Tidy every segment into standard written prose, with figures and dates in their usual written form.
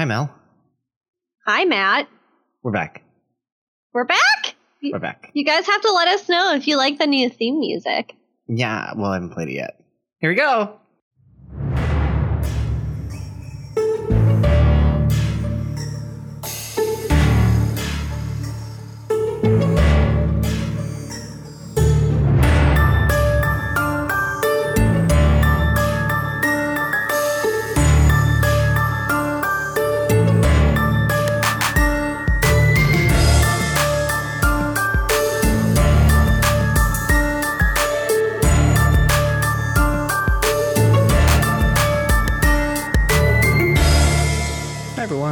Hi, Mel. Hi, Matt. We're back. We're back? We're back. You guys have to let us know if you like the new theme music. Yeah, well, I haven't played it yet. Here we go.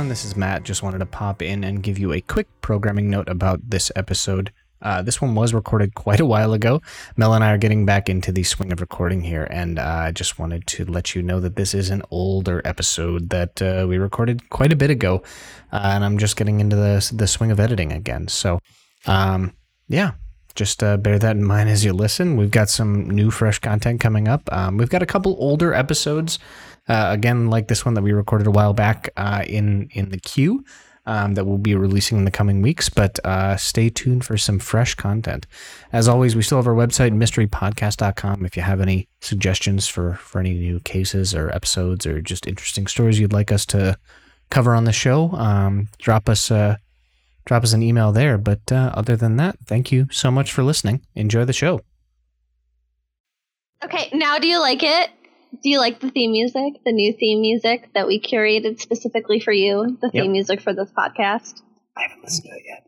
This is Matt. Just wanted to pop in and give you a quick programming note about this episode. This one was recorded quite a while ago. Mel and I are getting back into the swing of recording here, and I just wanted to let you know that this is an older episode that we recorded quite a bit ago, and I'm just getting into the swing of editing again. So, yeah. Just bear that in mind as you listen. We've got some new, fresh content coming up. We've got a couple older episodes, again, like this one that we recorded a while back in the queue that we'll be releasing in the coming weeks. But stay tuned for some fresh content. As always, we still have our website, mysterypodcast.com. If you have any suggestions for any new cases or episodes or just interesting stories you'd like us to cover on the show, drop us an email there. But other than that, thank you so much for listening. Enjoy the show. Okay, now do you like it? Do you like the theme music, the new theme music that we curated specifically for you, the theme music for this podcast? I haven't listened to it yet.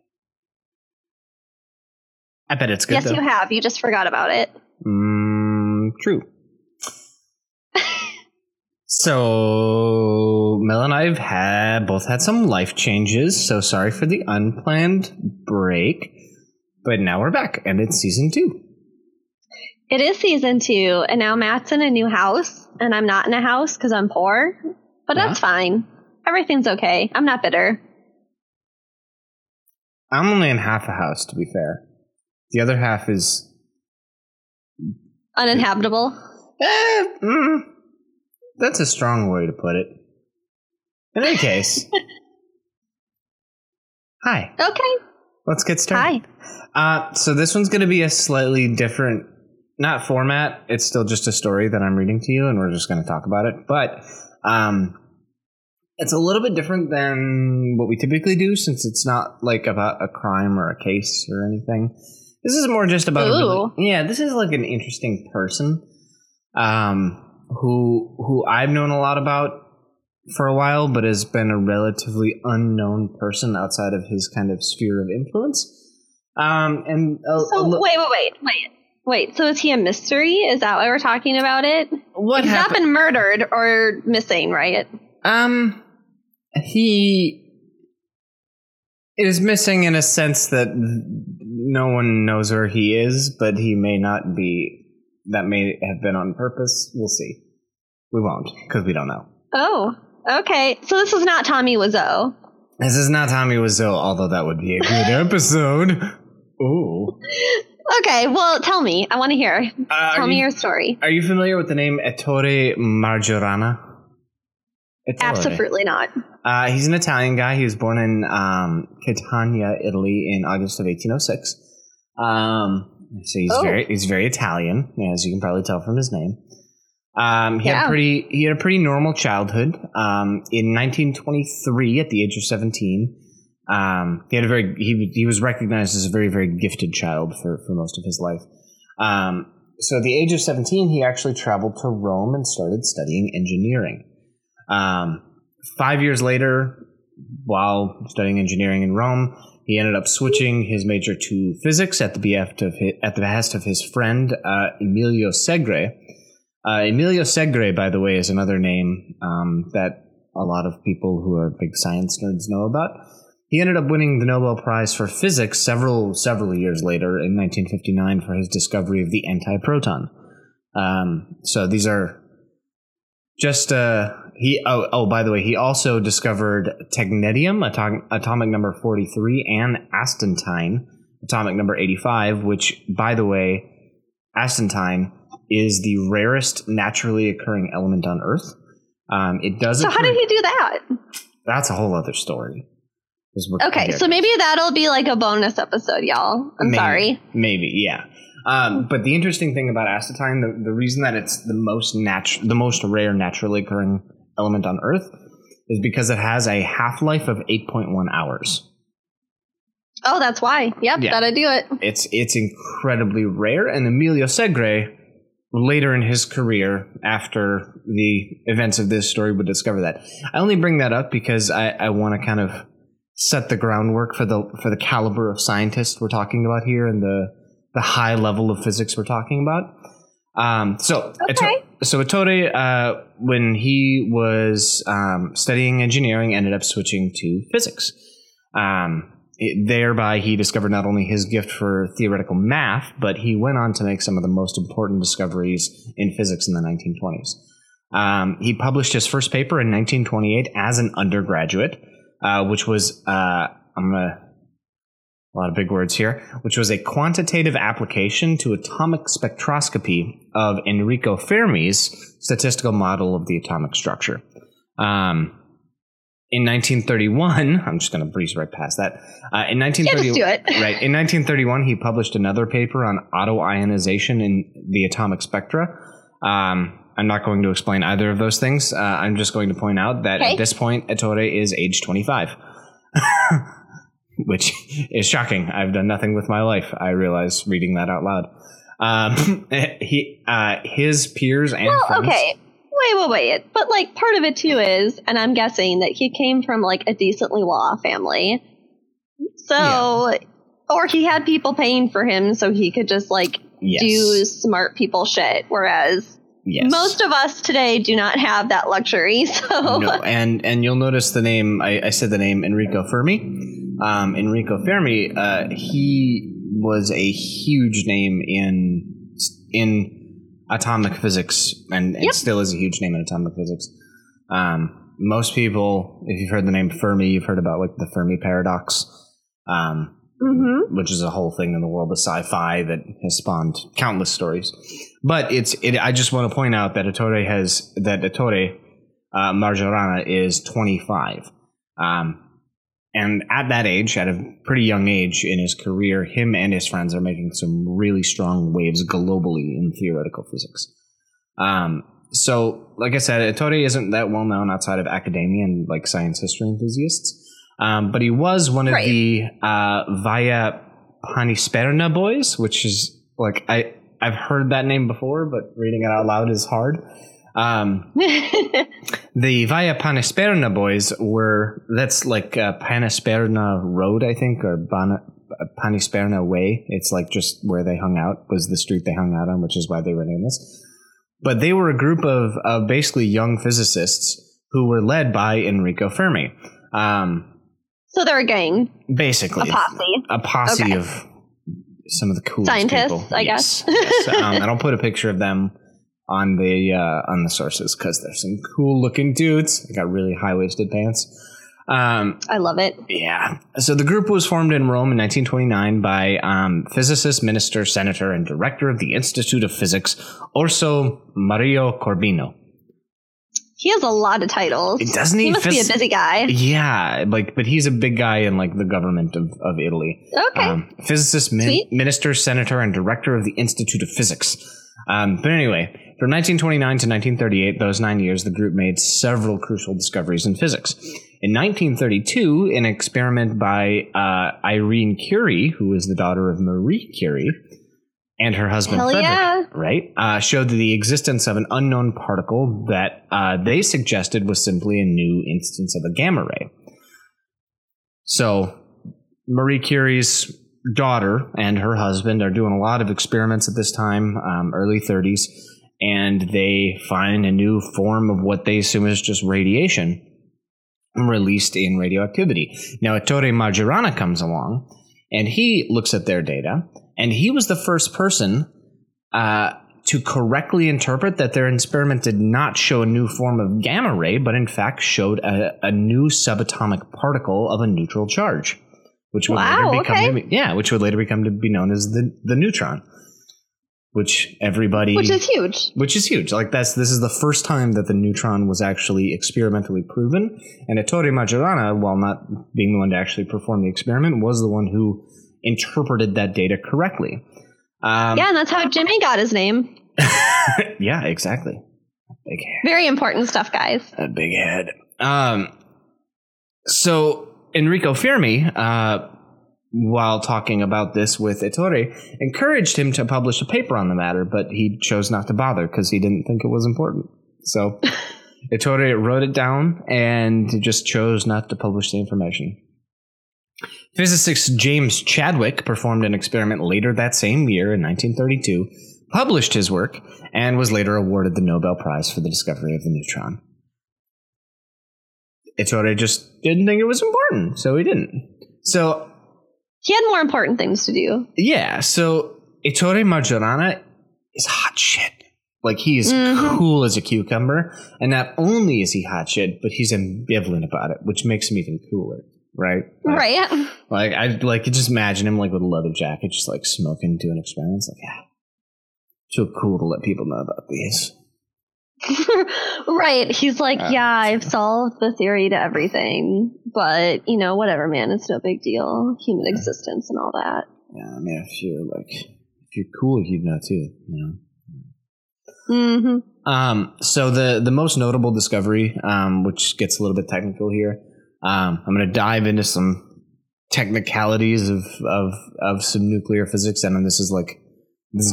I bet it's good, though. Yes, you have. You just forgot about it. True. So, Mel and I have both had some life changes, so sorry for the unplanned break, but now we're back, and it's season 2. It is season 2, and now Matt's in a new house, and I'm not in a house because I'm poor, but that's fine. Everything's okay. I'm not bitter. I'm only in half a house, to be fair. The other half is... uninhabitable? That's a strong way to put it. In any case. Hi. Okay. Let's get started. Hi. So this one's going to be a slightly different, not format. It's still just a story that I'm reading to you, and we're just going to talk about it. But it's a little bit different than what we typically do, since it's not like about a crime or a case or anything. This is more just about... this is like an interesting person. Who I've known a lot about for a while, but has been a relatively unknown person outside of his kind of sphere of influence. Wait. So is he a mystery? Is that why we're talking about it? He's not been murdered or missing, right? He is missing in a sense that no one knows where he is, but he may not be. That may have been on purpose. We'll see. We won't, because we don't know. Oh, okay. So this is not Tommy Wiseau. This is not Tommy Wiseau, although that would be a good episode. Ooh. Okay, well, tell me. I want to hear. Tell me your story. Are you familiar with the name Ettore Majorana? Absolutely not. He's an Italian guy. He was born in Catania, Italy, in August of 1806. So he's very Italian, as you can probably tell from his name. He had a pretty normal childhood. In 1923, at the age of 17, he was recognized as a very, very gifted child for most of his life. So at the age of 17, he actually traveled to Rome and started studying engineering. 5 years later, while studying engineering in Rome, he ended up switching his major to physics at the behest of his friend, Emilio Segre. Emilio Segre, by the way, is another name that a lot of people who are big science nerds know about. He ended up winning the Nobel Prize for Physics several years later in 1959 for his discovery of the antiproton. So these are just... by the way, he also discovered technetium, atomic number 43, and astatine, atomic number 85, which, by the way, astatine is the rarest naturally occurring element on Earth. It does. So how did he do that? That's a whole other story. Okay, so maybe that'll be like a bonus episode, y'all. I'm sorry. Maybe, yeah. But the interesting thing about acetine, the reason that it's the most rare naturally occurring element on Earth is because it has a half-life of 8.1 hours. Oh, that's why. Yep, yeah. That'll do it. It's incredibly rare, and Emilio Segre, later in his career, after the events of this story, would discover that. I only bring that up because I want to kind of set the groundwork for the caliber of scientists we're talking about here and the high level of physics we're talking about. Ettore, when he was studying engineering, ended up switching to physics. Thereby, he discovered not only his gift for theoretical math, but he went on to make some of the most important discoveries in physics in the 1920s. He published his first paper in 1928 as an undergraduate, which was, a lot of big words here, which was a quantitative application to atomic spectroscopy of Enrico Fermi's statistical model of the atomic structure. In 1931, I'm just going to breeze right past that. In 1931, he published another paper on autoionization in the atomic spectra. I'm not going to explain either of those things. I'm just going to point out that at this point, Ettore is age 25, which is shocking. I've done nothing with my life, I realize, reading that out loud. His peers and friends... Wait. But, like, part of it, too, is, and I'm guessing that he came from, like, a decently well-off family. So, yeah. Or he had people paying for him so he could just, like, do smart people shit. Whereas most of us today do not have that luxury. So and you'll notice the name, I said the name Enrico Fermi. Enrico Fermi, he was a huge name in atomic physics, and still is a huge name in atomic physics. Most people, if you've heard the name Fermi, you've heard about like the Fermi paradox, which is a whole thing in the world of sci-fi that has spawned countless stories. But I just want to point out that Ettore Majorana is 25. And at that age, at a pretty young age in his career, him and his friends are making some really strong waves globally in theoretical physics. So, like I said, Ettore isn't that well known outside of academia and like science history enthusiasts, but he was one of the Via Panisperna Boys, which is like I've heard that name before, but reading it out loud is hard. The Via Panisperna Boys were, that's like Panisperna Road, I think, or Panisperna Way. It's like just where they hung out was the street they hung out on, which is why they were named this. But they were a group of basically young physicists who were led by Enrico Fermi. So they're a gang. Basically. A posse. Of some of the coolest people. Scientists, I guess. And I'll put a picture of them on the sources because they're some cool looking dudes. They got really high waisted pants. I love it. Yeah. So the group was formed in Rome in 1929 by physicist, minister, senator, and director of the Institute of Physics, Orso Mario Corbino. He has a lot of titles. Doesn't he? He must be a busy guy. Yeah, but he's a big guy in like the government of Italy. Okay. Physicist, minister, senator, and director of the Institute of Physics. But anyway. From 1929 to 1938, those 9 years, the group made several crucial discoveries in physics. In 1932, an experiment by Irene Curie, who is the daughter of Marie Curie, and her husband Frederick, showed the existence of an unknown particle that they suggested was simply a new instance of a gamma ray. So Marie Curie's daughter and her husband are doing a lot of experiments at this time, early 30s. And they find a new form of what they assume is just radiation released in radioactivity. Now, Ettore Majorana comes along, and he looks at their data, and he was the first person to correctly interpret that their experiment did not show a new form of gamma ray, but in fact showed a new subatomic particle of a neutral charge, which would later become to be known as the neutron. Which is huge. Like this is the first time that the neutron was actually experimentally proven. And Ettore Majorana, while not being the one to actually perform the experiment, was the one who interpreted that data correctly. And that's how Jimmy got his name. Yeah, exactly. Big head. Very important stuff, guys. A big head. So Enrico Fermi, while talking about this with Ettore, encouraged him to publish a paper on the matter, but he chose not to bother because he didn't think it was important. So Ettore wrote it down and just chose not to publish the information. Physicist James Chadwick performed an experiment later that same year in 1932, published his work, and was later awarded the Nobel Prize for the discovery of the neutron. Ettore just didn't think it was important, so he didn't. So he had more important things to do. Yeah, so Ettore Majorana is hot shit. Like, he is cool as a cucumber, and not only is he hot shit, but he's ambivalent about it, which makes him even cooler, right? Right. Like, I like just imagine him, like, with a leather jacket, just, like, smoking, doing experiments. Like, yeah, too cool to let people know about these. Right. He's like, yeah, I've solved the theory to everything, but, you know, whatever, man, it's no big deal. Human existence and all that. Yeah, I mean, if you're cool, you'd know too, you know? Mm-hmm. So the most notable discovery, which gets a little bit technical here, I'm going to dive into some technicalities of some nuclear physics, and this is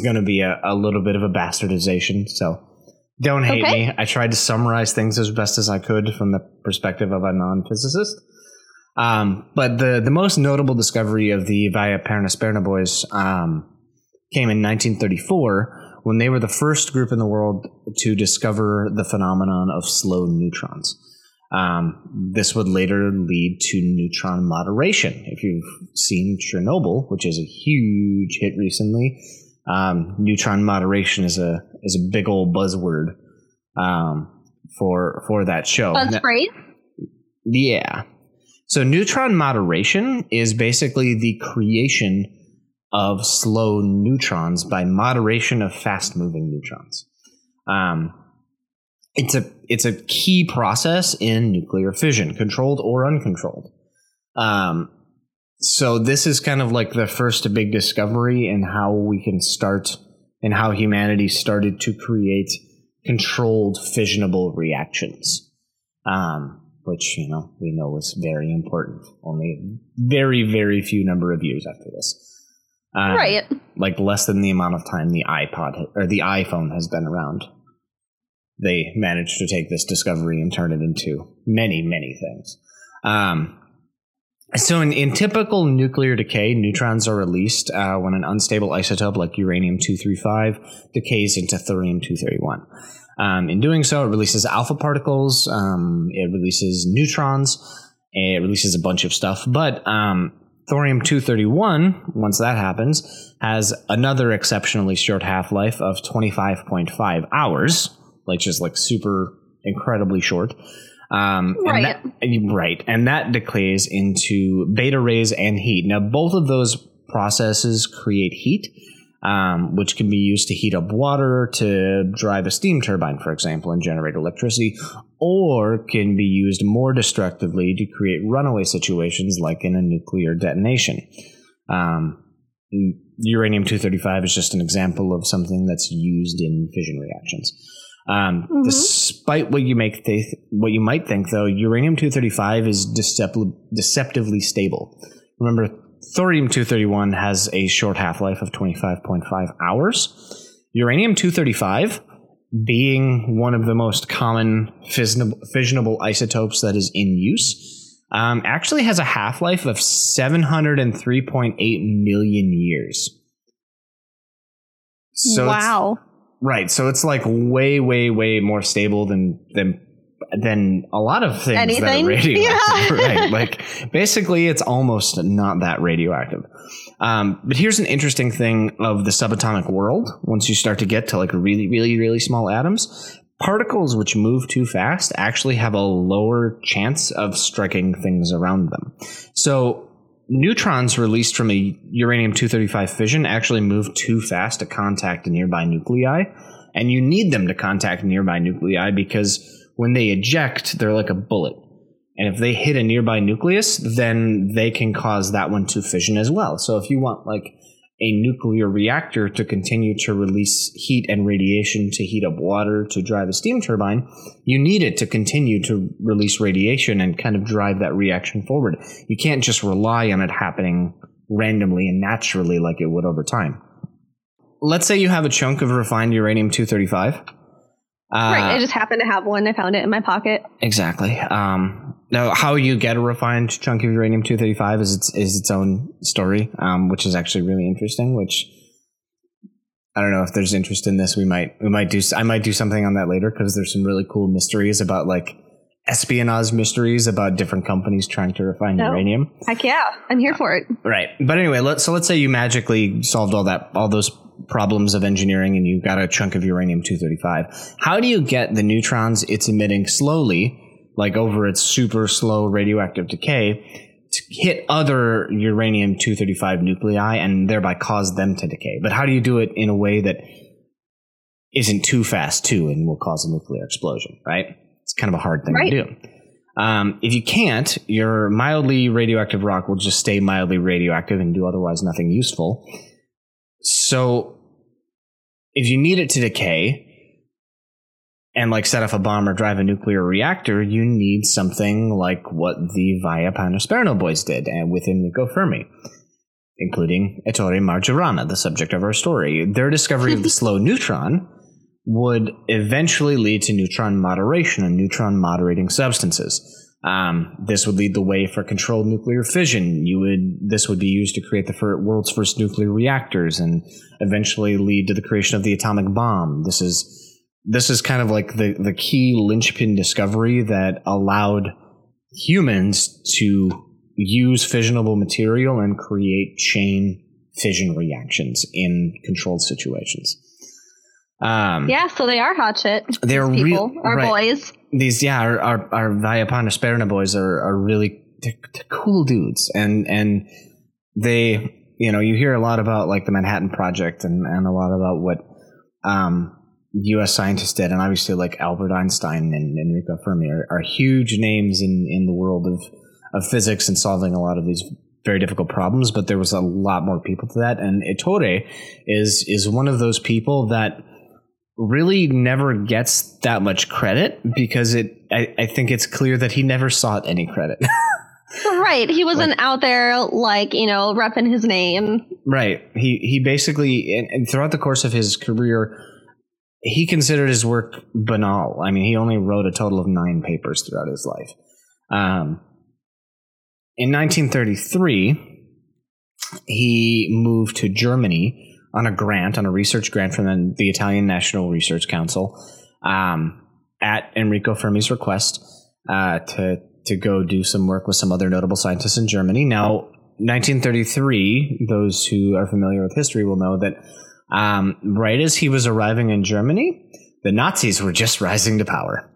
going to be a little bit of a bastardization, so don't hate me. I tried to summarize things as best as I could from the perspective of a non-physicist. But the most notable discovery of the Via Panisperna Boys came in 1934, when they were the first group in the world to discover the phenomenon of slow neutrons. This would later lead to neutron moderation. If you've seen Chernobyl, which is a huge hit recently, neutron moderation is a big old buzzword for that show. Buzz phrase? Yeah. So neutron moderation is basically the creation of slow neutrons by moderation of fast-moving neutrons. It's a key process in nuclear fission, controlled or uncontrolled. So this is kind of like the first big discovery in how we can start and how humanity started to create controlled fissionable reactions, which, you know, we know was very important. Only very, very few number of years after this. Right. Like less than the amount of time the iPhone has been around. They managed to take this discovery and turn it into many, many things. So in typical nuclear decay, neutrons are released when an unstable isotope like uranium-235 decays into thorium-231. In doing so, it releases alpha particles, it releases neutrons, it releases a bunch of stuff. But thorium-231, once that happens, has another exceptionally short half-life of 25.5 hours, which is like super incredibly short. And that decays into beta rays and heat. Now, both of those processes create heat, which can be used to heat up water, to drive a steam turbine, for example, and generate electricity, or can be used more destructively to create runaway situations like in a nuclear detonation. Uranium-235 is just an example of something that's used in fission reactions. Despite what you might think, though, uranium-235 is deceptively stable. Remember, thorium-231 has a short half-life of 25.5 hours. Uranium-235, being one of the most common fissionable isotopes that is in use, actually has a half-life of 703.8 million years. So wow. Right, so it's like way, way, way more stable than a lot of things that are radioactive. Yeah. Right, like basically, it's almost not that radioactive. But here's an interesting thing of the subatomic world. Once you start to get to like really, really, really small atoms, particles which move too fast actually have a lower chance of striking things around them. So Neutrons released from a uranium-235 fission actually move too fast to contact nearby nuclei, and you need them to contact nearby nuclei because when they eject, they're like a bullet. And if they hit a nearby nucleus, then they can cause that one to fission as well. So if you want like a nuclear reactor to continue to release heat and radiation to heat up water to drive a steam turbine, you need it to continue to release radiation and kind of drive that reaction forward. You can't just rely on it happening randomly and naturally like it would over time. Let's say you have a chunk of refined uranium-235. Right, I just happened to have one. I found it in my pocket. Exactly. Now, how you get a refined chunk of uranium-235 is its own story, which is actually really interesting. Which I don't know if there's interest in this. I might do something on that later because there's some really cool mysteries about like espionage mysteries about different companies trying to refine uranium. Heck yeah, I'm here for it. Right, but anyway, let's say you magically solved all those problems of engineering and you've got a chunk of uranium-235. How do you get the neutrons it's emitting slowly, like over its super slow radioactive decay, to hit other uranium-235 nuclei and thereby cause them to decay? But how do you do it in a way that isn't too fast, too, and will cause a nuclear explosion, right? It's kind of a hard thing to do. If you can't, your mildly radioactive rock will just stay mildly radioactive and do otherwise nothing useful. So if you need it to decay and like set off a bomb or drive a nuclear reactor, you need something like what the Via Panisperna Boys did and with Enrico Fermi, including Ettore Majorana, the subject of our story. Their discovery of the slow neutron would eventually lead to neutron moderation and neutron moderating substances. This would lead the way for controlled nuclear fission. This would be used to create the world's first nuclear reactors and eventually lead to the creation of the atomic bomb. This is kind of like the key linchpin discovery that allowed humans to use fissionable material and create chain fission reactions in controlled situations. So they are hot shit. They're real. Boys. These, our Via Panisperna boys are really they're cool dudes. And they, you hear a lot about like the Manhattan Project and a lot about what U.S. scientists did, and obviously like Albert Einstein and Enrico Fermi are huge names in the world of physics and solving a lot of these very difficult problems, but there was a lot more people to that, and Ettore is one of those people that really never gets that much credit because I think it's clear that he never sought any credit. Right. He wasn't out there like, repping his name. Right. He basically, and throughout the course of his career, he considered his work banal. I mean, he only wrote a total of 9 papers throughout his life. In 1933, he moved to Germany on a research grant from the Italian National Research Council, at Enrico Fermi's request, to go do some work with some other notable scientists in Germany. Now, 1933, those who are familiar with history will know that right as he was arriving in Germany, the Nazis were just rising to power.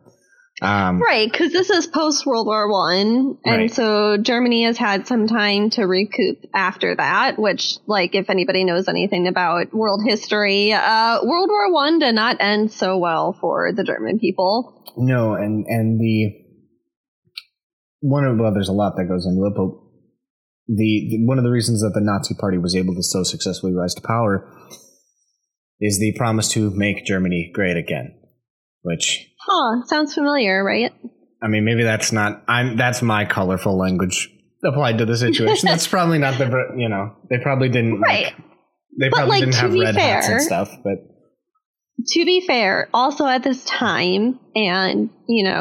Right, because this is post-World War One, and so Germany has had some time to recoup after that, which, if anybody knows anything about world history, World War One did not end so well for the German people. No, and there's a lot that goes into it, but the one of the reasons that the Nazi Party was able to so successfully rise to power is the promise to make Germany great again, which... Huh, sounds familiar, right? I mean, maybe that's not... that's my colorful language applied to the situation. That's probably not the... they probably didn't... Right. They probably didn't have red hats and stuff, but... To be fair, also at this time, and,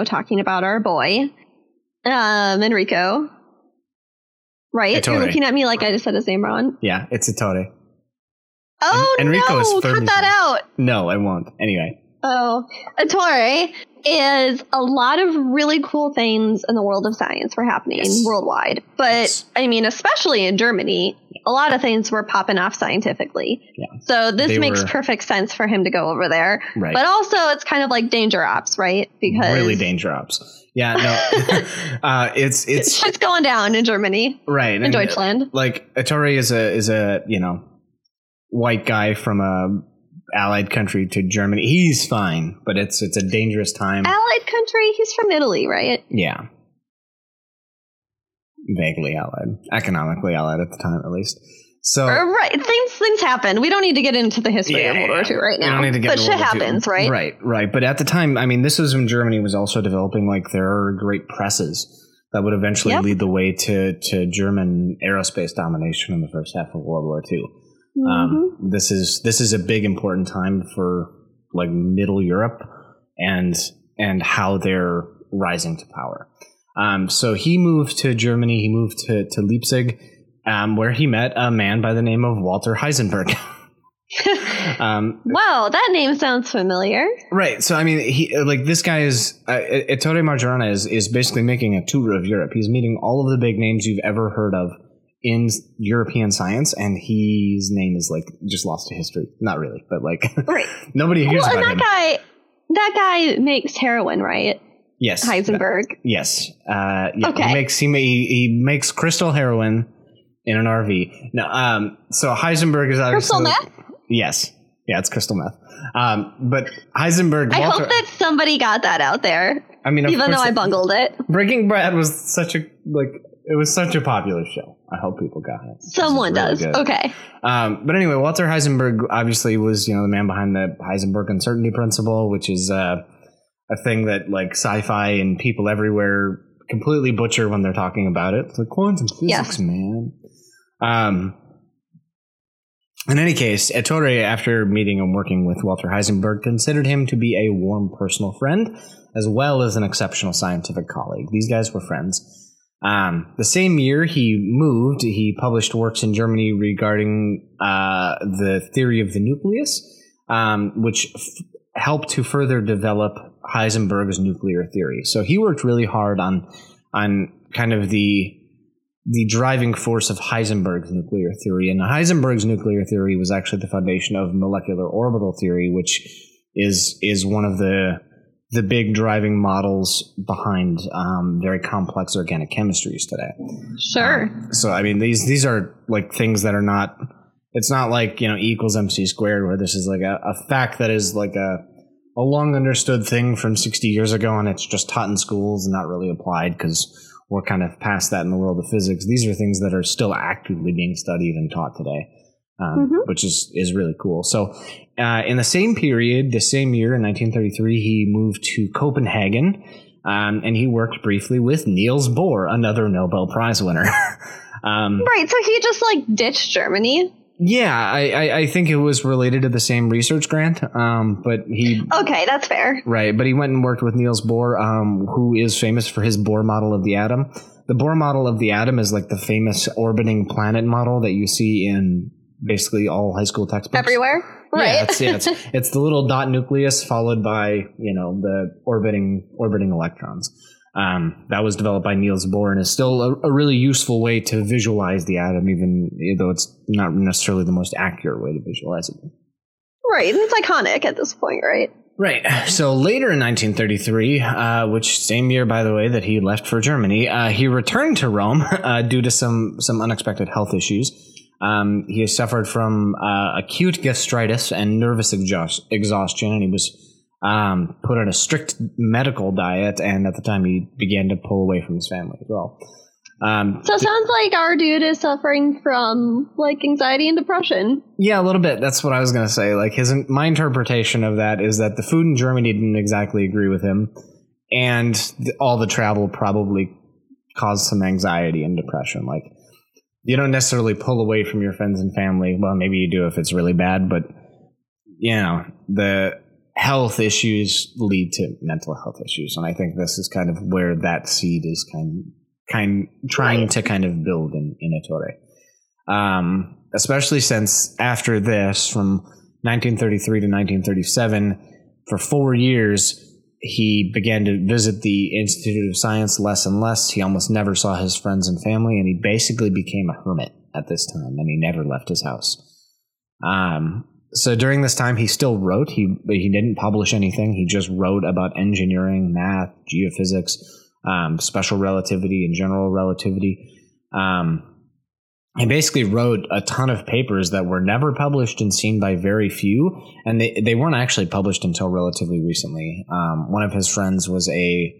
talking about our boy, Enrico, right? Ettore. You're looking at me like I just said his name wrong. Yeah, it's Ettore. Oh, no! Cut that out! No, I won't. Anyway. Oh, Ettore is a lot of really cool things in the world of science were happening worldwide. But, I mean, especially in Germany, a lot of things were popping off scientifically. Yeah. So this makes perfect sense for him to go over there. Right. But also, it's kind of like danger ops, right? Because really danger ops. Yeah, no, it's shit's going down in Germany, right? In Deutschland, like Ettore is a white guy from a allied country to Germany. He's fine, but it's a dangerous time. Allied country? He's from Italy, right? Yeah, vaguely allied, economically allied at the time, at least. So right, things happen. We don't need to get into the history of World War II right now. We don't need to get into World War II. But shit happens, right? Right. But at the time, I mean, this was when Germany was also developing like their great presses that would eventually lead the way to German aerospace domination in the first half of World War II. Mm-hmm. This is a big important time for like Middle Europe and how they're rising to power. So he moved to Germany. He moved to Leipzig. Where he met a man by the name of Walter Heisenberg. Wow, that name sounds familiar. Right. So, I mean, this guy is... Ettore Majorana is basically making a tour of Europe. He's meeting all of the big names you've ever heard of in European science, and his name is, like, just lost to history. Not really, but, like, right. Nobody hears about him. That guy makes heroin, right? Yes. Heisenberg. Yes. Okay. He makes crystal heroin... in an RV. No, so Heisenberg is obviously... Crystal meth? Yes. Yeah, it's crystal meth. But Heisenberg... I hope that somebody got that out there. I mean, even though I bungled it. Breaking Bad was such a popular show. I hope people got it. Someone does. Really okay. But anyway, Walter Heisenberg obviously was, the man behind the Heisenberg Uncertainty Principle, which is a thing that, like, sci-fi and people everywhere completely butcher when they're talking about it. It's like quantum physics, man. In any case, Ettore, after meeting and working with Walter Heisenberg, considered him to be a warm personal friend, as well as an exceptional scientific colleague. These guys were friends. The same year he moved, he published works in Germany regarding the theory of the nucleus, which helped to further develop Heisenberg's nuclear theory. So he worked really hard on kind of the driving force of Heisenberg's nuclear theory. And Heisenberg's nuclear theory was actually the foundation of molecular orbital theory, which is one of the big driving models behind very complex organic chemistries today. Sure. So, I mean, these are like things that are not... It's not like, E equals MC squared, where this is like a fact that is like a long understood thing from 60 years ago, and it's just taught in schools and not really applied because... we're kind of past that in the world of physics. These are things that are still actively being studied and taught today, which is really cool. So in the same period, the same year in 1933, he moved to Copenhagen, and he worked briefly with Niels Bohr, another Nobel Prize winner. Right, so he just, like, ditched Germany? Yeah, I think it was related to the same research grant, but he... Okay, that's fair. Right, but he went and worked with Niels Bohr, who is famous for his Bohr model of the atom. The Bohr model of the atom is like the famous orbiting planet model that you see in basically all high school textbooks. Everywhere? Right. Yeah, it's the little dot nucleus followed by, the orbiting electrons. That was developed by Niels Bohr and is still a really useful way to visualize the atom, even though it's not necessarily the most accurate way to visualize it. Right, and it's iconic at this point, right? Right. So later in 1933, which same year, by the way, that he left for Germany, he returned to Rome due to some unexpected health issues. He suffered from acute gastritis and nervous exhaustion, and he was... put on a strict medical diet, and at the time he began to pull away from his family as well. So it sounds like our dude is suffering from, like, anxiety and depression. Yeah, a little bit. That's what I was going to say. Like, my interpretation of that is that the food in Germany didn't exactly agree with him, and all the travel probably caused some anxiety and depression. Like, you don't necessarily pull away from your friends and family. Well, maybe you do if it's really bad, but, the... health issues lead to mental health issues, and I think this is kind of where that seed is trying to build in Ettore. Especially since after this, from 1933 to 1937, for 4 years, he began to visit the Institute of Science less and less. He almost never saw his friends and family, and he basically became a hermit at this time, and he never left his house. So during this time, he still wrote. He didn't publish anything. He just wrote about engineering, math, geophysics, special relativity and general relativity. He basically wrote a ton of papers that were never published and seen by very few, and they weren't actually published until relatively recently. One of his friends was a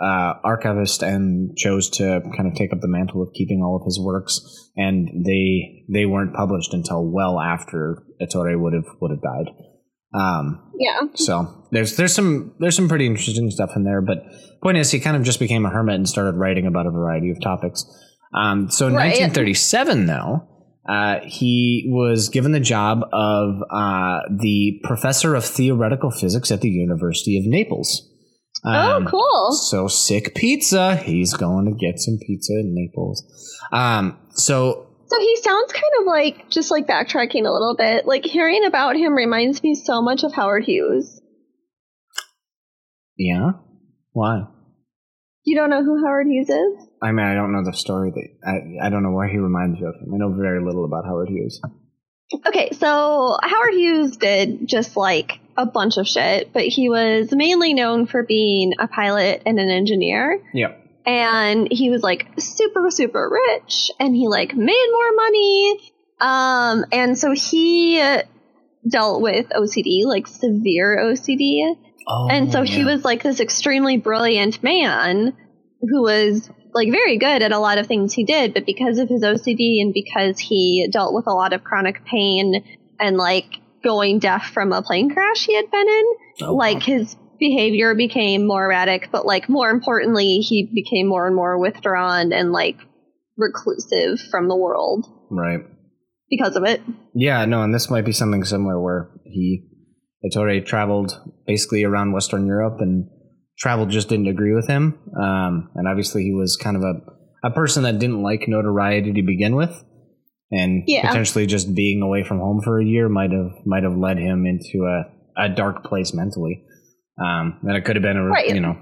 archivist and chose to kind of take up the mantle of keeping all of his works, and they weren't published until well after Ettore would have died. So there's some pretty interesting stuff in there, but point is he kind of just became a hermit and started writing about a variety of topics. So in 1937, though, he was given the job of the professor of theoretical physics at the University of Naples. Cool. So sick pizza. He's going to get some pizza in Naples. So he sounds kind of like, just like backtracking a little bit, like hearing about him reminds me so much of Howard Hughes. Yeah? Why? You don't know who Howard Hughes is? I mean, I don't know the story. I don't know why he reminds you of him. I know very little about Howard Hughes. Okay, so Howard Hughes did just like a bunch of shit, but he was mainly known for being a pilot and an engineer. Yeah. And he was like super, super rich, and he like made more money. And so he dealt with OCD, like severe OCD. Oh, and so he was like this extremely brilliant man who was like very good at a lot of things he did, but because of his OCD and because he dealt with a lot of chronic pain and like going deaf from a plane crash he had been in, like his behavior became more erratic, but like more importantly, he became more and more withdrawn and like reclusive from the world. Right. Because of it. Yeah, no, and this might be something similar where Ettore traveled basically around Western Europe and travel just didn't agree with him. And obviously he was kind of a person that didn't like notoriety to begin with. And potentially just being away from home for a year might have led him into a dark place mentally. And it could have been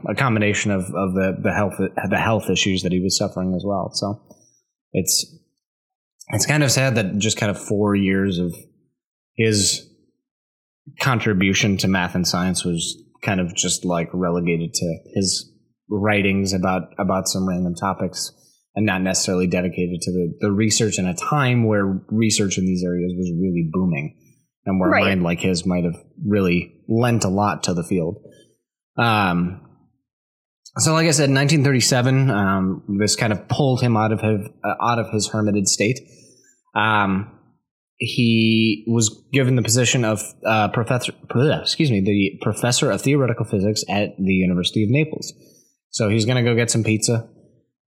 a combination of the health issues that he was suffering as well. So it's kind of sad that just kind of 4 years of his contribution to math and science was kind of just like relegated to his writings about some random topics and not necessarily dedicated to the research in a time where research in these areas was really booming and where a mind like his might have really lent a lot to the field. So like I said, in 1937, this kind of pulled him out of his hermited state. He was given the position of the professor of theoretical physics at the University of Naples. So he's going to go get some pizza.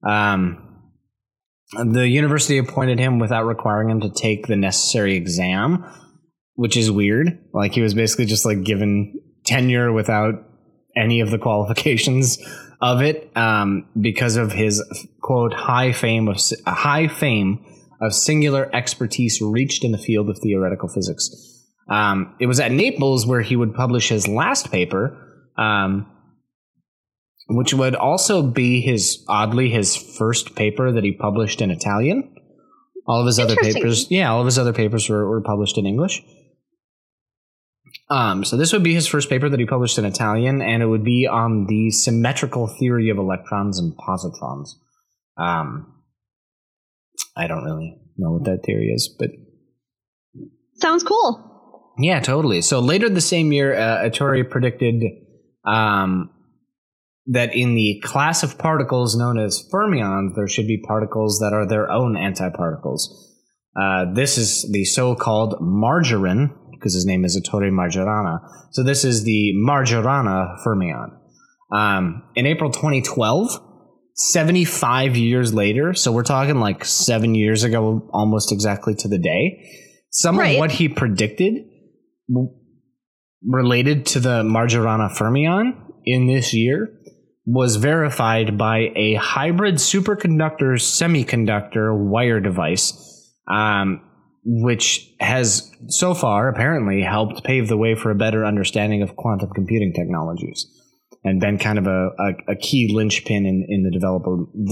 The university appointed him without requiring him to take the necessary exam, which is weird. Like he was basically just like given tenure without any of the qualifications of it, because of his quote high fame of singular expertise reached in the field of theoretical physics. It was at Naples where he would publish his last paper, which would also be his first paper that he published in Italian. All of his other papers were published in English. So this would be his first paper that he published in Italian, and it would be on the symmetrical theory of electrons and positrons. I don't really know what that theory is, but sounds cool. Yeah, totally. So later the same year, Ettore predicted that in the class of particles known as fermions, there should be particles that are their own antiparticles. This is the so-called margarine, because his name is Ettore Majorana. So this is the Majorana fermion. In April 2012... 75 years later, so we're talking like 7 years ago, almost exactly to the day, some of what he predicted related to the Majorana fermion in this year was verified by a hybrid superconductor-semiconductor wire device, which has so far apparently helped pave the way for a better understanding of quantum computing technologies, and been kind of a key linchpin in the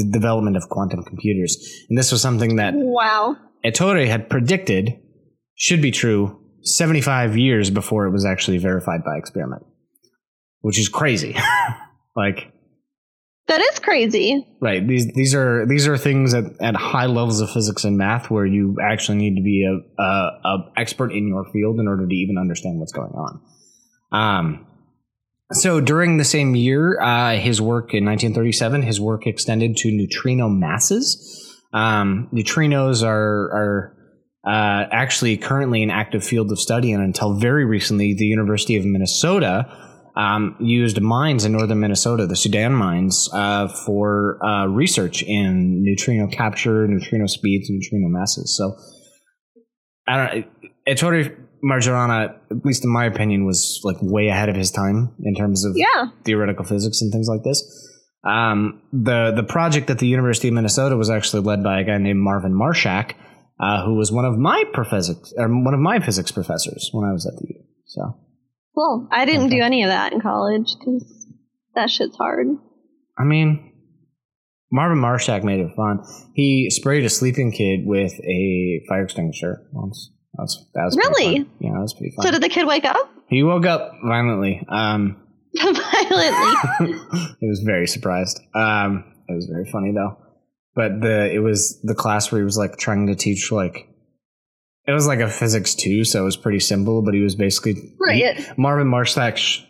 development of quantum computers. And this was something that Ettore had predicted should be true 75 years before it was actually verified by experiment, which is crazy. Like, That is crazy. Right. These are things at high levels of physics and math where you actually need to be a expert in your field in order to even understand what's going on. So during the same year, his work in 1937, his work extended to neutrino masses. Neutrinos are actually currently an active field of study, and until very recently, the University of Minnesota used mines in northern Minnesota, the Soudan mines, for research in neutrino capture, neutrino speeds, and neutrino masses. So, I don't know. Ettore Majorana, at least in my opinion, was like way ahead of his time in terms of theoretical physics and things like this. The project at the University of Minnesota was actually led by a guy named Marvin Marshak, who was one of my physics professors when I was at the U. So. Well, I didn't do any of that in college because that shit's hard. I mean, Marvin Marshak made it fun. He sprayed a sleeping kid with a fire extinguisher once. That was really fun. Yeah, that was pretty fun. So did the kid wake up? He woke up violently. Violently. He was very surprised. It was very funny though. But it was the class where he was like trying to teach like. It was like a physics 2, so it was pretty simple, but he was basically... Right. Marvin Marshak,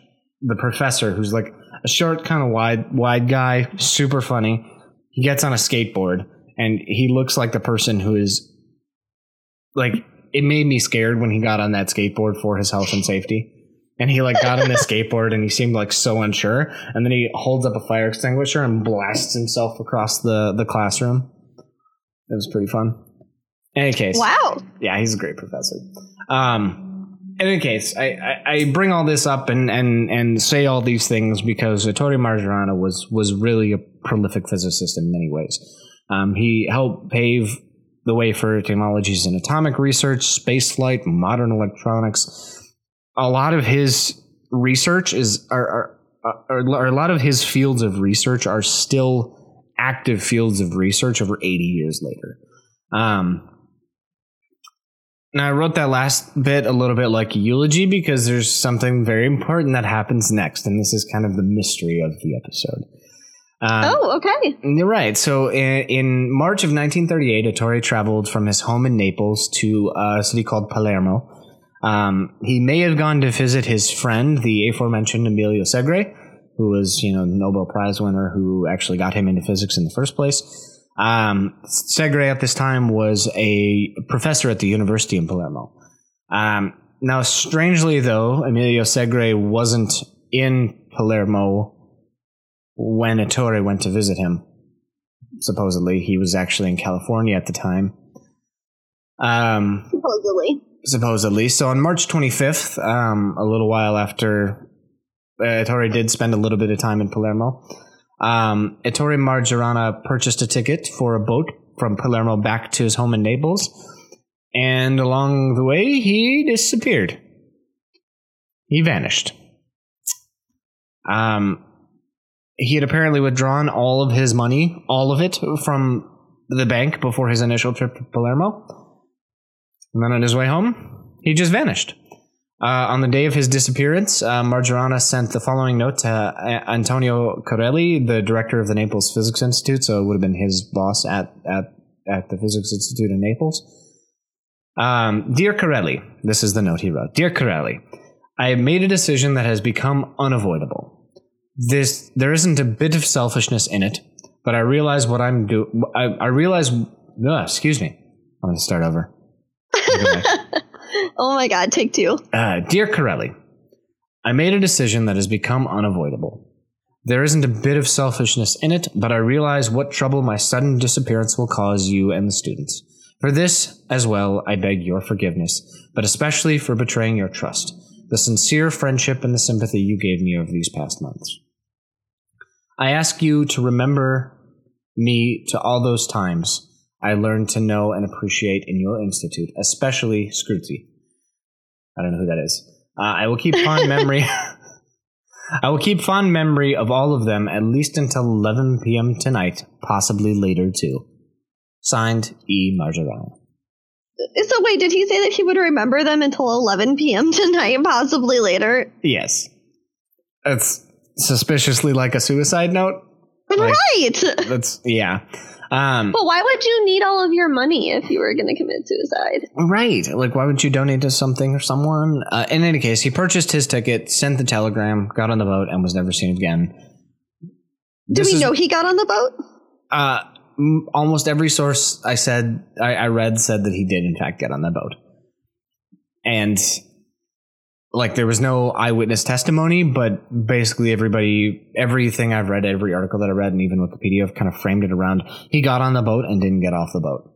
the professor, who's like a short, kind of wide guy, super funny. He gets on a skateboard, and he looks like the person who is... Like, it made me scared when he got on that skateboard for his health and safety. And he like got on the skateboard, and he seemed like so unsure. And then he holds up a fire extinguisher and blasts himself across the classroom. It was pretty fun. In any case, wow. Yeah, he's a great professor. In any case, I bring all this up and say all these things because Ettore Majorana was really a prolific physicist in many ways. He helped pave the way for technologies in atomic research, spaceflight, modern electronics. A lot of his research a lot of his fields of research are still active fields of research over 80 years later. Now, I wrote that last bit a little bit like a eulogy because there's something very important that happens next, and this is kind of the mystery of the episode. Okay. You're right. So in March of 1938, Ettore traveled from his home in Naples to a city called Palermo. He may have gone to visit his friend, the aforementioned Emilio Segre, who was, the Nobel Prize winner who actually got him into physics in the first place. Segre at this time was a professor at the university in Palermo. Now, strangely though, Emilio Segre wasn't in Palermo when Ettore went to visit him. Supposedly, he was actually in California at the time. Supposedly. So on March 25th, a little while after Ettore did spend a little bit of time in Palermo, Ettore Majorana purchased a ticket for a boat from Palermo back to his home in Naples, and along the way he disappeared. He vanished. He had apparently withdrawn all of his money, all of it, from the bank before his initial trip to Palermo, and then on his way home he just vanished. On the day of his disappearance, Majorana sent the following note to Antonio Corelli, the director of the Naples Physics Institute, so it would have been his boss at the Physics Institute in Naples. Dear Corelli, this is the note he wrote. Dear Corelli, I have made a decision that has become unavoidable. There isn't a bit of selfishness in it, but I realize what I'm doing. I realize... No, excuse me. I'm going to start over. Oh my God, take two. Dear Corelli, I made a decision that has become unavoidable. There isn't a bit of selfishness in it, but I realize what trouble my sudden disappearance will cause you and the students. For this, as well, I beg your forgiveness, but especially for betraying your trust, the sincere friendship and the sympathy you gave me over these past months. I ask you to remember me to all those times I learned to know and appreciate in your institute, especially Scruti. I don't know who that is. I will keep fond memory. I will keep fond memory of all of them at least until 11 p.m. tonight, possibly later too. Signed, E. Majorana. So wait, did he say that he would remember them until 11 p.m. tonight, possibly later? Yes. That's suspiciously like a suicide note. Like, right. That's yeah. But why would you need all of your money if you were going to commit suicide? Right. Like, why would you donate to something or someone? In any case, he purchased his ticket, sent the telegram, got on the boat, and was never seen again. Do we know he got on the boat? Almost every source I read said that he did, in fact, get on the boat. And, like, there was no eyewitness testimony, but basically everything I've read, every article that I read, and even Wikipedia have kind of framed it around, he got on the boat and didn't get off the boat.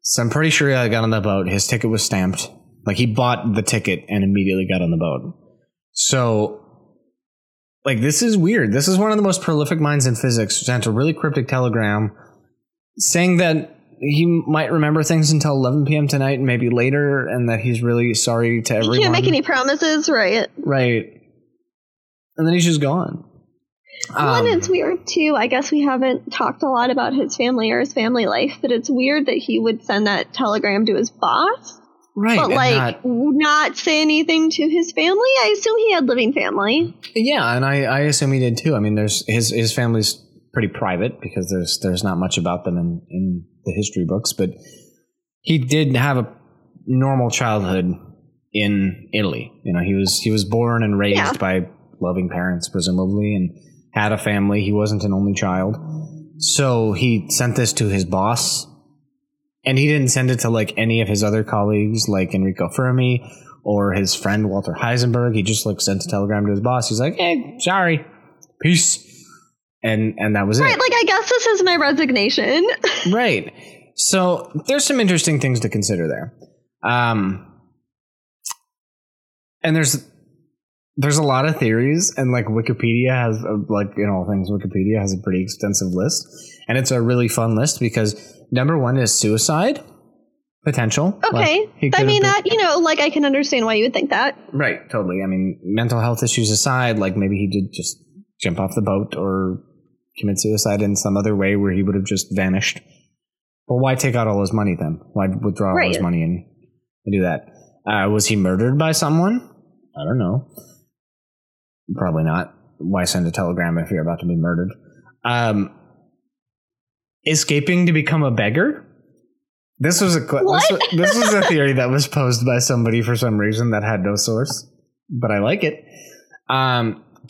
So I'm pretty sure he got on the boat, his ticket was stamped. Like, he bought the ticket and immediately got on the boat. So, like, this is weird. This is one of the most prolific minds in physics, sent a really cryptic telegram saying that he might remember things until 11 p.m. tonight and maybe later, and that he's really sorry to everyone. He can't make any promises, right? Right. And then he's just gone. Well, and it's weird, too. I guess we haven't talked a lot about his family or his family life, but it's weird that he would send that telegram to his boss. Right. But, like, not say anything to his family? I assume he had living family. Yeah, and I assume he did, too. I mean, there's his family's pretty private because there's not much about them in the history books, but he did have a normal childhood in Italy. You know, he was born and raised by loving parents, presumably, and had a family. He wasn't an only child. So he sent this to his boss. And he didn't send it to, like, any of his other colleagues, like Enrico Fermi or his friend Walter Heisenberg. He just, like, sent a telegram to his boss. He's like, hey, sorry. Peace. And that was it. Right, like, I guess this is my resignation. Right. So there's some interesting things to consider there. And there's a lot of theories, and, like, Wikipedia has, like, in all things, Wikipedia has a pretty extensive list. And it's a really fun list because... Number one is suicide potential. Okay. Like, I mean, that, you know, like, I can understand why you would think that. Right. Totally. I mean, mental health issues aside, like, maybe he did just jump off the boat or commit suicide in some other way where he would have just vanished. Well, why take out all his money then? Why withdraw all his money and do that? Was he murdered by someone? I don't know. Probably not. Why send a telegram if you're about to be murdered? Escaping to become a beggar? This was a theory that was posed by somebody for some reason that had no source, but I like it.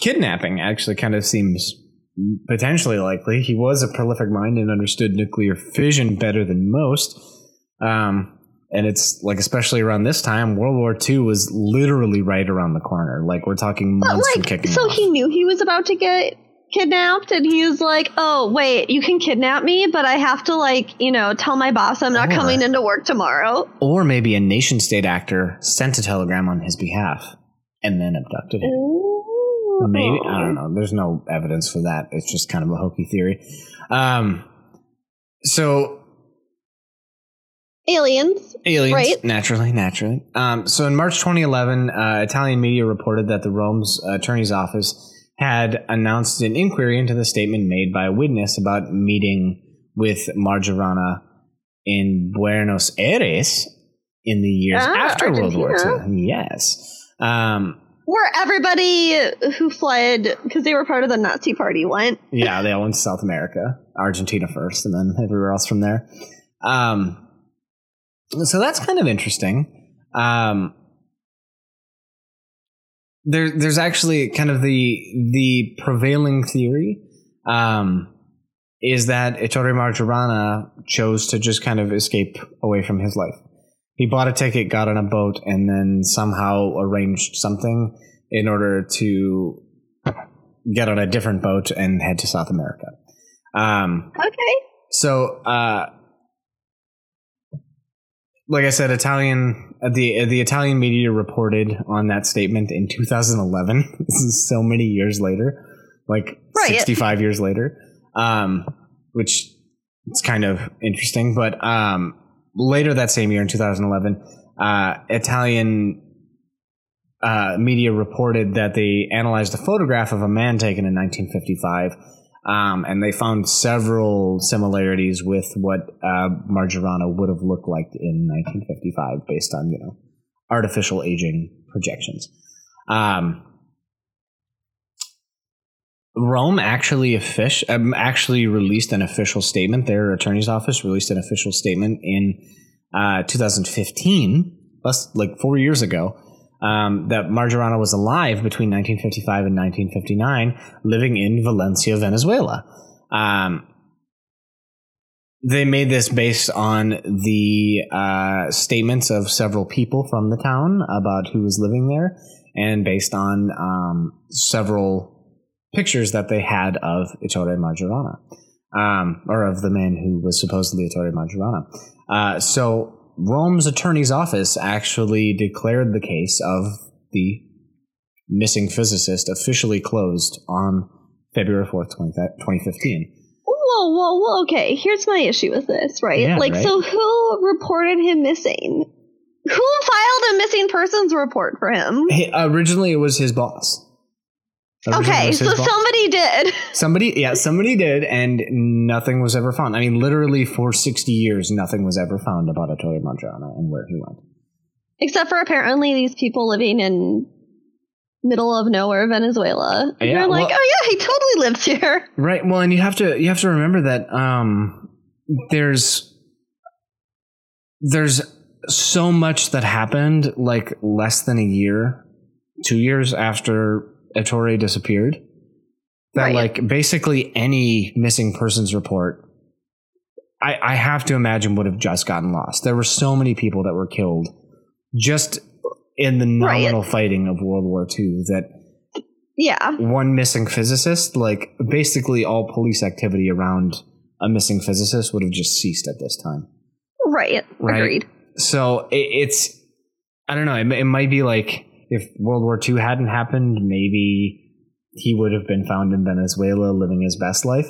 Kidnapping actually kind of seems potentially likely. He was a prolific mind and understood nuclear fission better than most. And it's, like, especially around this time, World War II was literally right around the corner. Like, we're talking months from kicking off. So he knew he was about to get kidnapped, and he was like, oh, wait, you can kidnap me, but I have to, like, you know, tell my boss I'm not coming into work tomorrow. Or maybe a nation state actor sent a telegram on his behalf and then abducted him. Ooh. Maybe, I don't know. There's no evidence for that. It's just kind of a hokey theory. So aliens, right? Naturally. So in March 2011, Italian media reported that the Rome's attorney's office had announced an inquiry into the statement made by a witness about meeting with Majorana in Buenos Aires in the years after World War II. Yes. Where everybody who fled, because they were part of the Nazi party, went. Yeah, they all went to South America. Argentina first, and then everywhere else from there. So that's kind of interesting. There's actually kind of the prevailing theory is that Ettore Majorana chose to just kind of escape away from his life. He bought a ticket, got on a boat, and then somehow arranged something in order to get on a different boat and head to South America. Okay. So, like I said, the Italian media reported on that statement in 2011. This is so many years later, like 65 years later, which it's kind of interesting. But later that same year in 2011, Italian media reported that they analyzed a photograph of a man taken in 1955, and they found several similarities with what Majorana would have looked like in 1955 based on, you know, artificial aging projections. Rome actually released an official statement. Their attorney's office released an official statement in 2015, like 4 years ago, that Majorana was alive between 1955 and 1959, living in Valencia, Venezuela. They made this based on the statements of several people from the town about who was living there, and based on several pictures that they had of Ettore Majorana, or of the man who was supposedly Ettore Majorana. So Rome's attorney's office actually declared the case of the missing physicist officially closed on February 4th, 2015. Whoa, okay, here's my issue with this, right? Yeah, like, right? So who reported him missing? Who filed a missing persons report for him? Originally, it was his boss. Okay, so somebody did. Somebody did, and nothing was ever found. I mean, literally for 60 years, nothing was ever found about Ettore Majorana and where he went. Except for apparently these people living in middle of nowhere Venezuela. Yeah, you're like, oh yeah, he totally lived here. Right. Well, and you have to remember that there's so much that happened like less than a year, 2 years after Ettore disappeared, that right. Like basically any missing persons report, I have to imagine would have just gotten lost. There were so many people that were killed just in the nominal fighting of World War II that one missing physicist, like basically all police activity around a missing physicist would have just ceased at this time. Right. Agreed. So it's, I don't know. It might be like, if World War II hadn't happened, maybe he would have been found in Venezuela living his best life.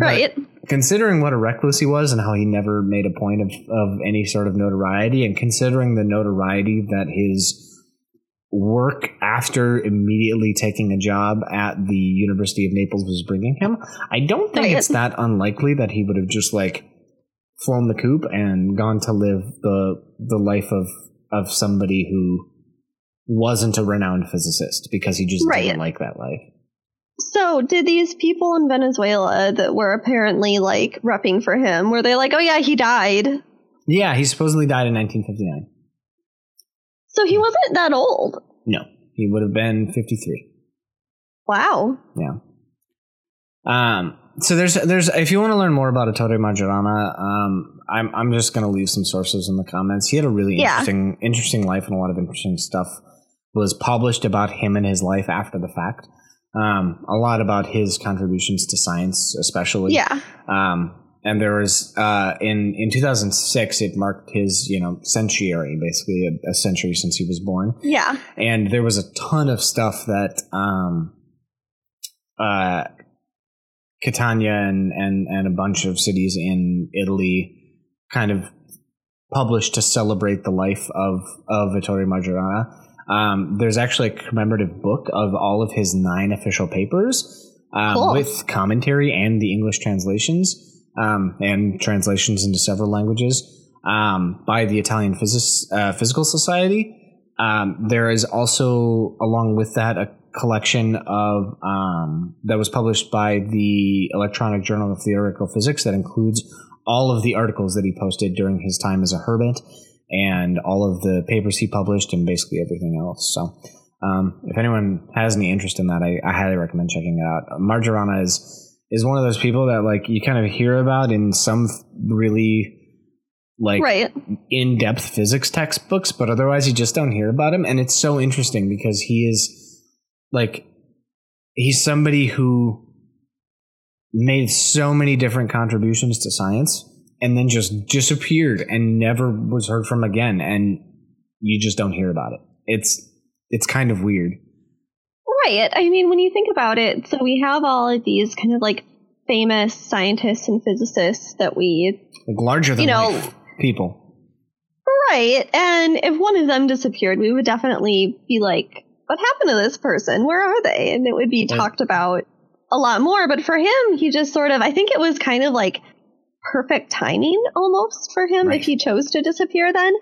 Right. But considering what a recluse he was and how he never made a point of any sort of notoriety, and considering the notoriety that his work after immediately taking a job at the University of Naples was bringing him, I don't think it's that unlikely that he would have just like flown the coop and gone to live the life of somebody who wasn't a renowned physicist, because he just didn't like that life. So did these people in Venezuela that were apparently like repping for him, were they like, oh yeah, he died? Yeah, he supposedly died in 1959. So he wasn't that old. No, he would have been 53. Wow. Yeah. So there's if you want to learn more about Ettore Majorana, I'm just going to leave some sources in the comments. He had a really interesting life, and a lot of interesting stuff was published about him and his life after the fact. A lot about his contributions to science, especially. Yeah. And there was in 2006, it marked his centenary, basically a century since he was born. Yeah. And there was a ton of stuff that Catania and a bunch of cities in Italy kind of published to celebrate the life of Ettore Majorana. There's actually a commemorative book of all of his 9 official papers with commentary and the English translations and translations into several languages by the Italian Physical Society. There is also, along with that, a collection of that was published by the Electronic Journal of Theoretical Physics that includes all of the articles that he posted during his time as a hermit, and all of the papers he published, and basically everything else. So if anyone has any interest in that, I highly recommend checking it out. Majorana is one of those people that like you kind of hear about in some really like in-depth physics textbooks, but otherwise you just don't hear about him. And it's so interesting because he is like, he's somebody who made so many different contributions to science and then just disappeared and never was heard from again, and you just don't hear about it. It's kind of weird. Right. I mean, when you think about it, so we have all of these kind of like famous scientists and physicists that we like larger than life people. Right. And if one of them disappeared, we would definitely be like, what happened to this person? Where are they? And it would be talked about a lot more. But for him, he just sort of, I think it was kind of like perfect timing almost for him if he chose to disappear then.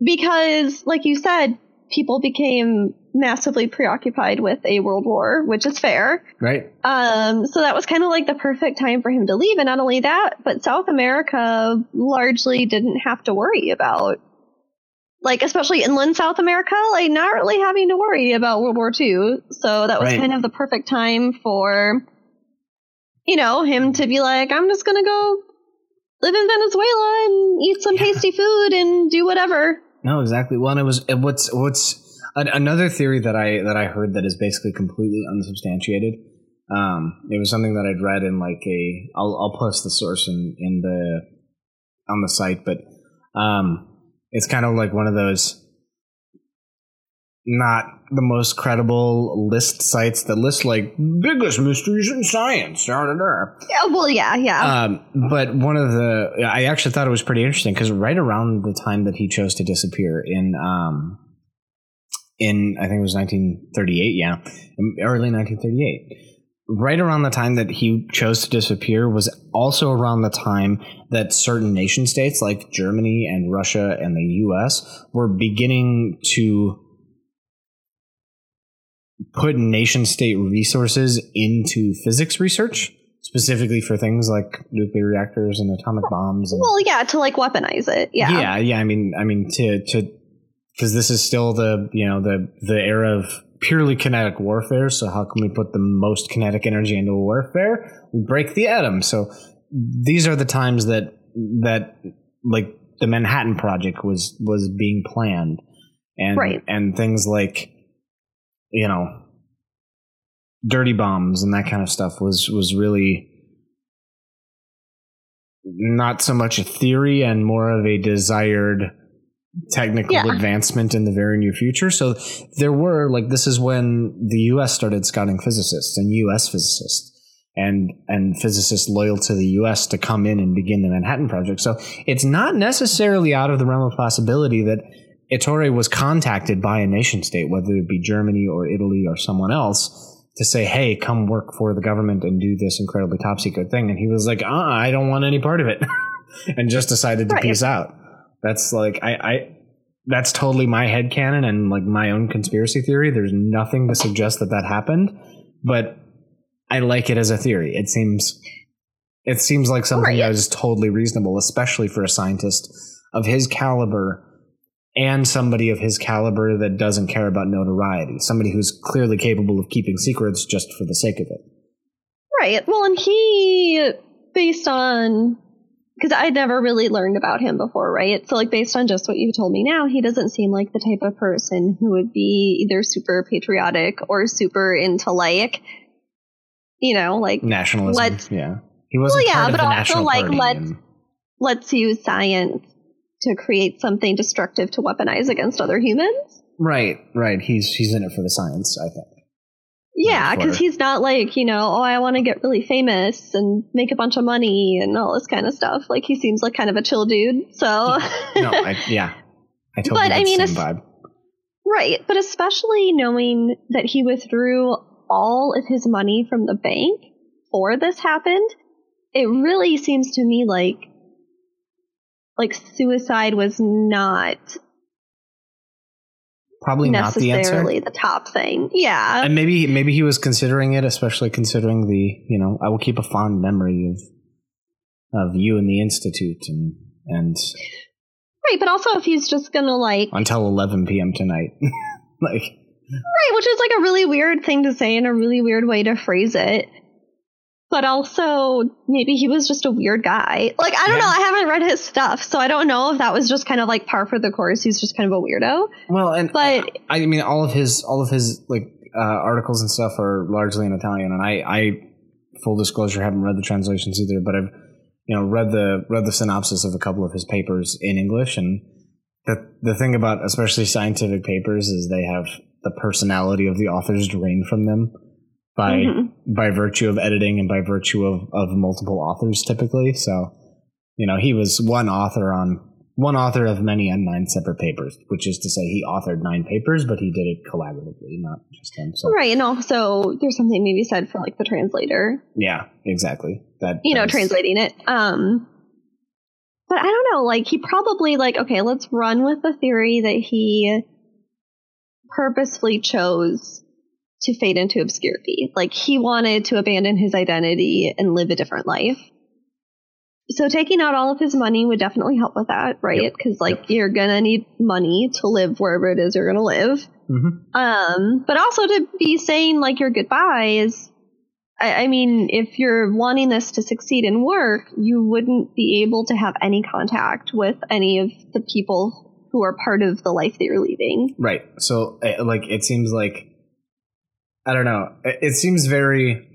Because like you said, people became massively preoccupied with a world war, which is fair. Right. So that was kind of like the perfect time for him to leave. And not only that, but South America largely didn't have to worry about, like, especially inland South America, like not really having to worry about World War II. So that was kind of the perfect time for, you know, him to be like, I'm just going to go live in Venezuela and eat some tasty food and do whatever. No, exactly. Well, and it was another theory that I heard that is basically completely unsubstantiated. It was something that I'd read in like a I'll post the source on the site, but it's kind of like one of those not the most credible list sites that list like biggest mysteries in science. But one of the I actually thought it was pretty interesting because right around the time that he chose to disappear in I think it was 1938, early 1938. Right around the time that he chose to disappear was also around the time that certain nation states like Germany and Russia and the U.S. were beginning to put nation state resources into physics research, specifically for things like nuclear reactors and atomic bombs. And, to like weaponize it. I mean, because this is still the era of purely kinetic warfare. So how can we put the most kinetic energy into warfare? We break the atom. So these are the times that like the Manhattan Project was being planned, and and things like, you know, dirty bombs and that kind of stuff was really not so much a theory and more of a desired technical advancement in the very near future. So there were like, this is when the U.S. started scouting physicists and U.S. physicists and physicists loyal to the U.S. to come in and begin the Manhattan Project. So it's not necessarily out of the realm of possibility that Ettore was contacted by a nation state, whether it be Germany or Italy or someone else, to say, hey, come work for the government and do this incredibly top secret thing. And he was like, I don't want any part of it. And just decided to peace out. That's like, that's totally my headcanon and like my own conspiracy theory. There's nothing to suggest that happened, but I like it as a theory. It seems like something that is totally reasonable, especially for a scientist of his caliber. And somebody of his caliber that doesn't care about notoriety. Somebody who's clearly capable of keeping secrets just for the sake of it. Right. Well, and he, based on... because I'd never really learned about him before, right? So, like, based on just what you told me now, he doesn't seem like the type of person who would be either super patriotic or super into, like, you know, like... nationalism, He wasn't part of the National Party. Well, yeah, but also, like, let's use science to create something destructive to weaponize against other humans. Right. He's in it for the science, I think. Yeah, because he's not like, you know, I want to get really famous and make a bunch of money and all this kind of stuff. Like, he seems like kind of a chill dude, so... I totally get the same vibe. Right, but especially knowing that he withdrew all of his money from the bank before this happened, it really seems to me like suicide was not probably necessarily not the top thing. Yeah. And maybe he was considering it, especially considering the, you know, I will keep a fond memory of you and the Institute and right. But also if he's just going to like until 11 p.m. tonight, like right, which is like a really weird thing to say and a really weird way to phrase it. But also, maybe he was just a weird guy. Like, I don't know. I haven't read his stuff, so I don't know if that was just kind of like par for the course. He's just kind of a weirdo. Well, and but I mean, all of his like articles and stuff are largely in Italian, and I full disclosure haven't read the translations either. But I've read the synopsis of a couple of his papers in English, and the thing about especially scientific papers is they have the personality of the authors drained from them. By virtue of editing and by virtue of multiple authors typically. So, you know, he was one author of many on 9 separate papers, which is to say he authored 9 papers, but he did it collaboratively, not just him. So. Right. And also there's something maybe said for like the translator. Yeah, exactly. Translating it. But I don't know, like he probably like, okay, let's run with the theory that he purposefully chose to fade into obscurity. Like, he wanted to abandon his identity and live a different life. So taking out all of his money would definitely help with that, right? Because, you're going to need money to live wherever it is you're going to live. Mm-hmm. But also to be saying, your goodbyes. I mean, if you're wanting this to succeed in work, you wouldn't be able to have any contact with any of the people who are part of the life that you're leading. Right. So, it seems like, I don't know. It seems very...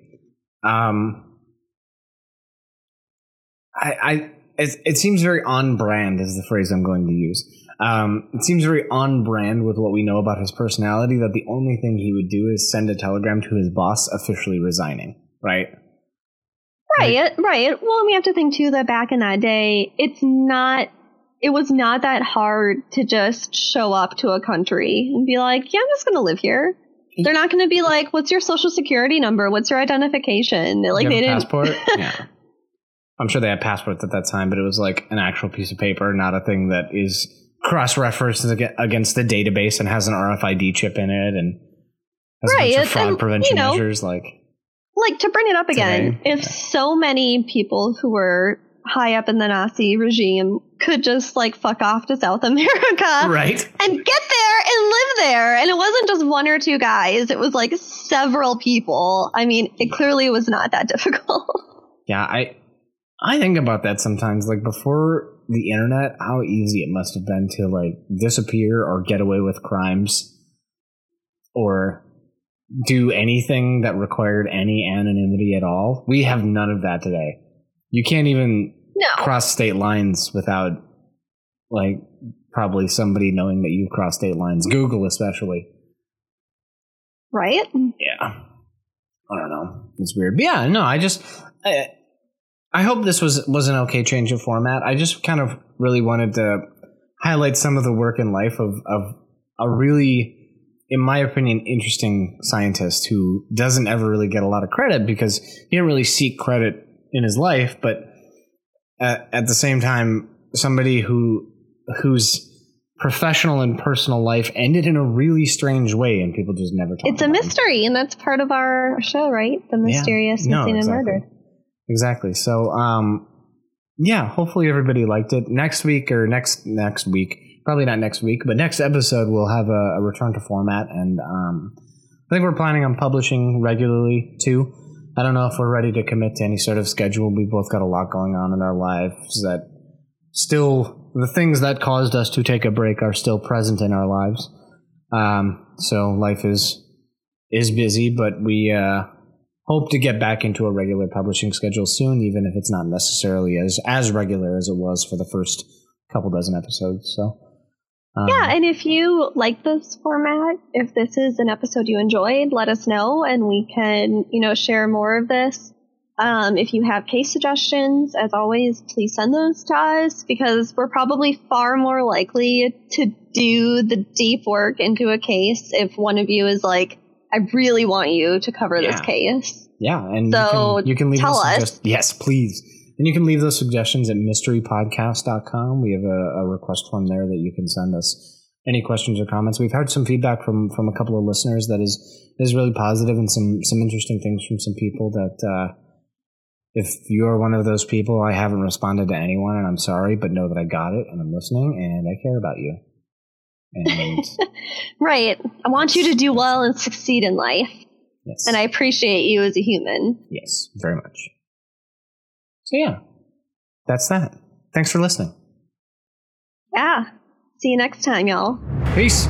it seems very on brand is the phrase I'm going to use. It seems very on brand with what we know about his personality, that the only thing he would do is send a telegram to his boss officially resigning. Right. Well, and we have to think too that back in that day, it was not that hard to just show up to a country and be like, yeah, I'm just going to live here. They're not going to be like, what's your social security number? What's your identification? They didn't. Passport? Yeah. I'm sure they had passports at that time, but it was an actual piece of paper, not a thing that is cross-referenced against the database and has an RFID chip in it and has a bunch of fraud prevention measures. To bring it up again, if so many people who were high up in the Nazi regime could just fuck off to South America, right, and get there and live there, and it wasn't just one or two guys, it was several people. I mean, it clearly was not that difficult. Yeah, I think about that sometimes, before the internet, how easy it must have been to, disappear or get away with crimes or do anything that required any anonymity at all. We have none of that today. You can't even cross state lines without, probably somebody knowing that you've crossed state lines. Google especially. Right? Yeah. I don't know. It's weird. But yeah, no, I hope this was an okay change of format. I just kind of really wanted to highlight some of the work and life of a really, in my opinion, interesting scientist who doesn't ever really get a lot of credit because he didn't really seek credit in his life. But at the same time, somebody whose professional and personal life ended in a really strange way and people just never talk about it. It's a mystery, and that's part of our show, right? The mysterious missing and murdered. Exactly. So, hopefully everybody liked it. Next episode, we'll have a return to format. And I think we're planning on publishing regularly, too. I don't know if we're ready to commit to any sort of schedule. We've both got a lot going on in our lives that still, the things that caused us to take a break are still present in our lives. So life is busy, but we... hope to get back into a regular publishing schedule soon, even if it's not necessarily as regular as it was for the first couple dozen episodes. So, and if you like this format, if this is an episode you enjoyed, let us know, and we can share more of this. If you have case suggestions, as always, please send those to us, because we're probably far more likely to do the deep work into a case if one of you is I really want you to cover this case. Yeah, and so you can leave us suggestions. Yes, please. And you can leave those suggestions at mysterypodcast.com. We have a request form there that you can send us any questions or comments. We've heard some feedback from a couple of listeners that is really positive, and some interesting things from some people that if you're one of those people, I haven't responded to anyone, and I'm sorry, but know that I got it, and I'm listening, and I care about you. And right. I want you to do well and succeed in life. Yes. And I appreciate you as a human. Yes, very much. So yeah, that's that. Thanks for listening. Yeah. See you next time, y'all. Peace.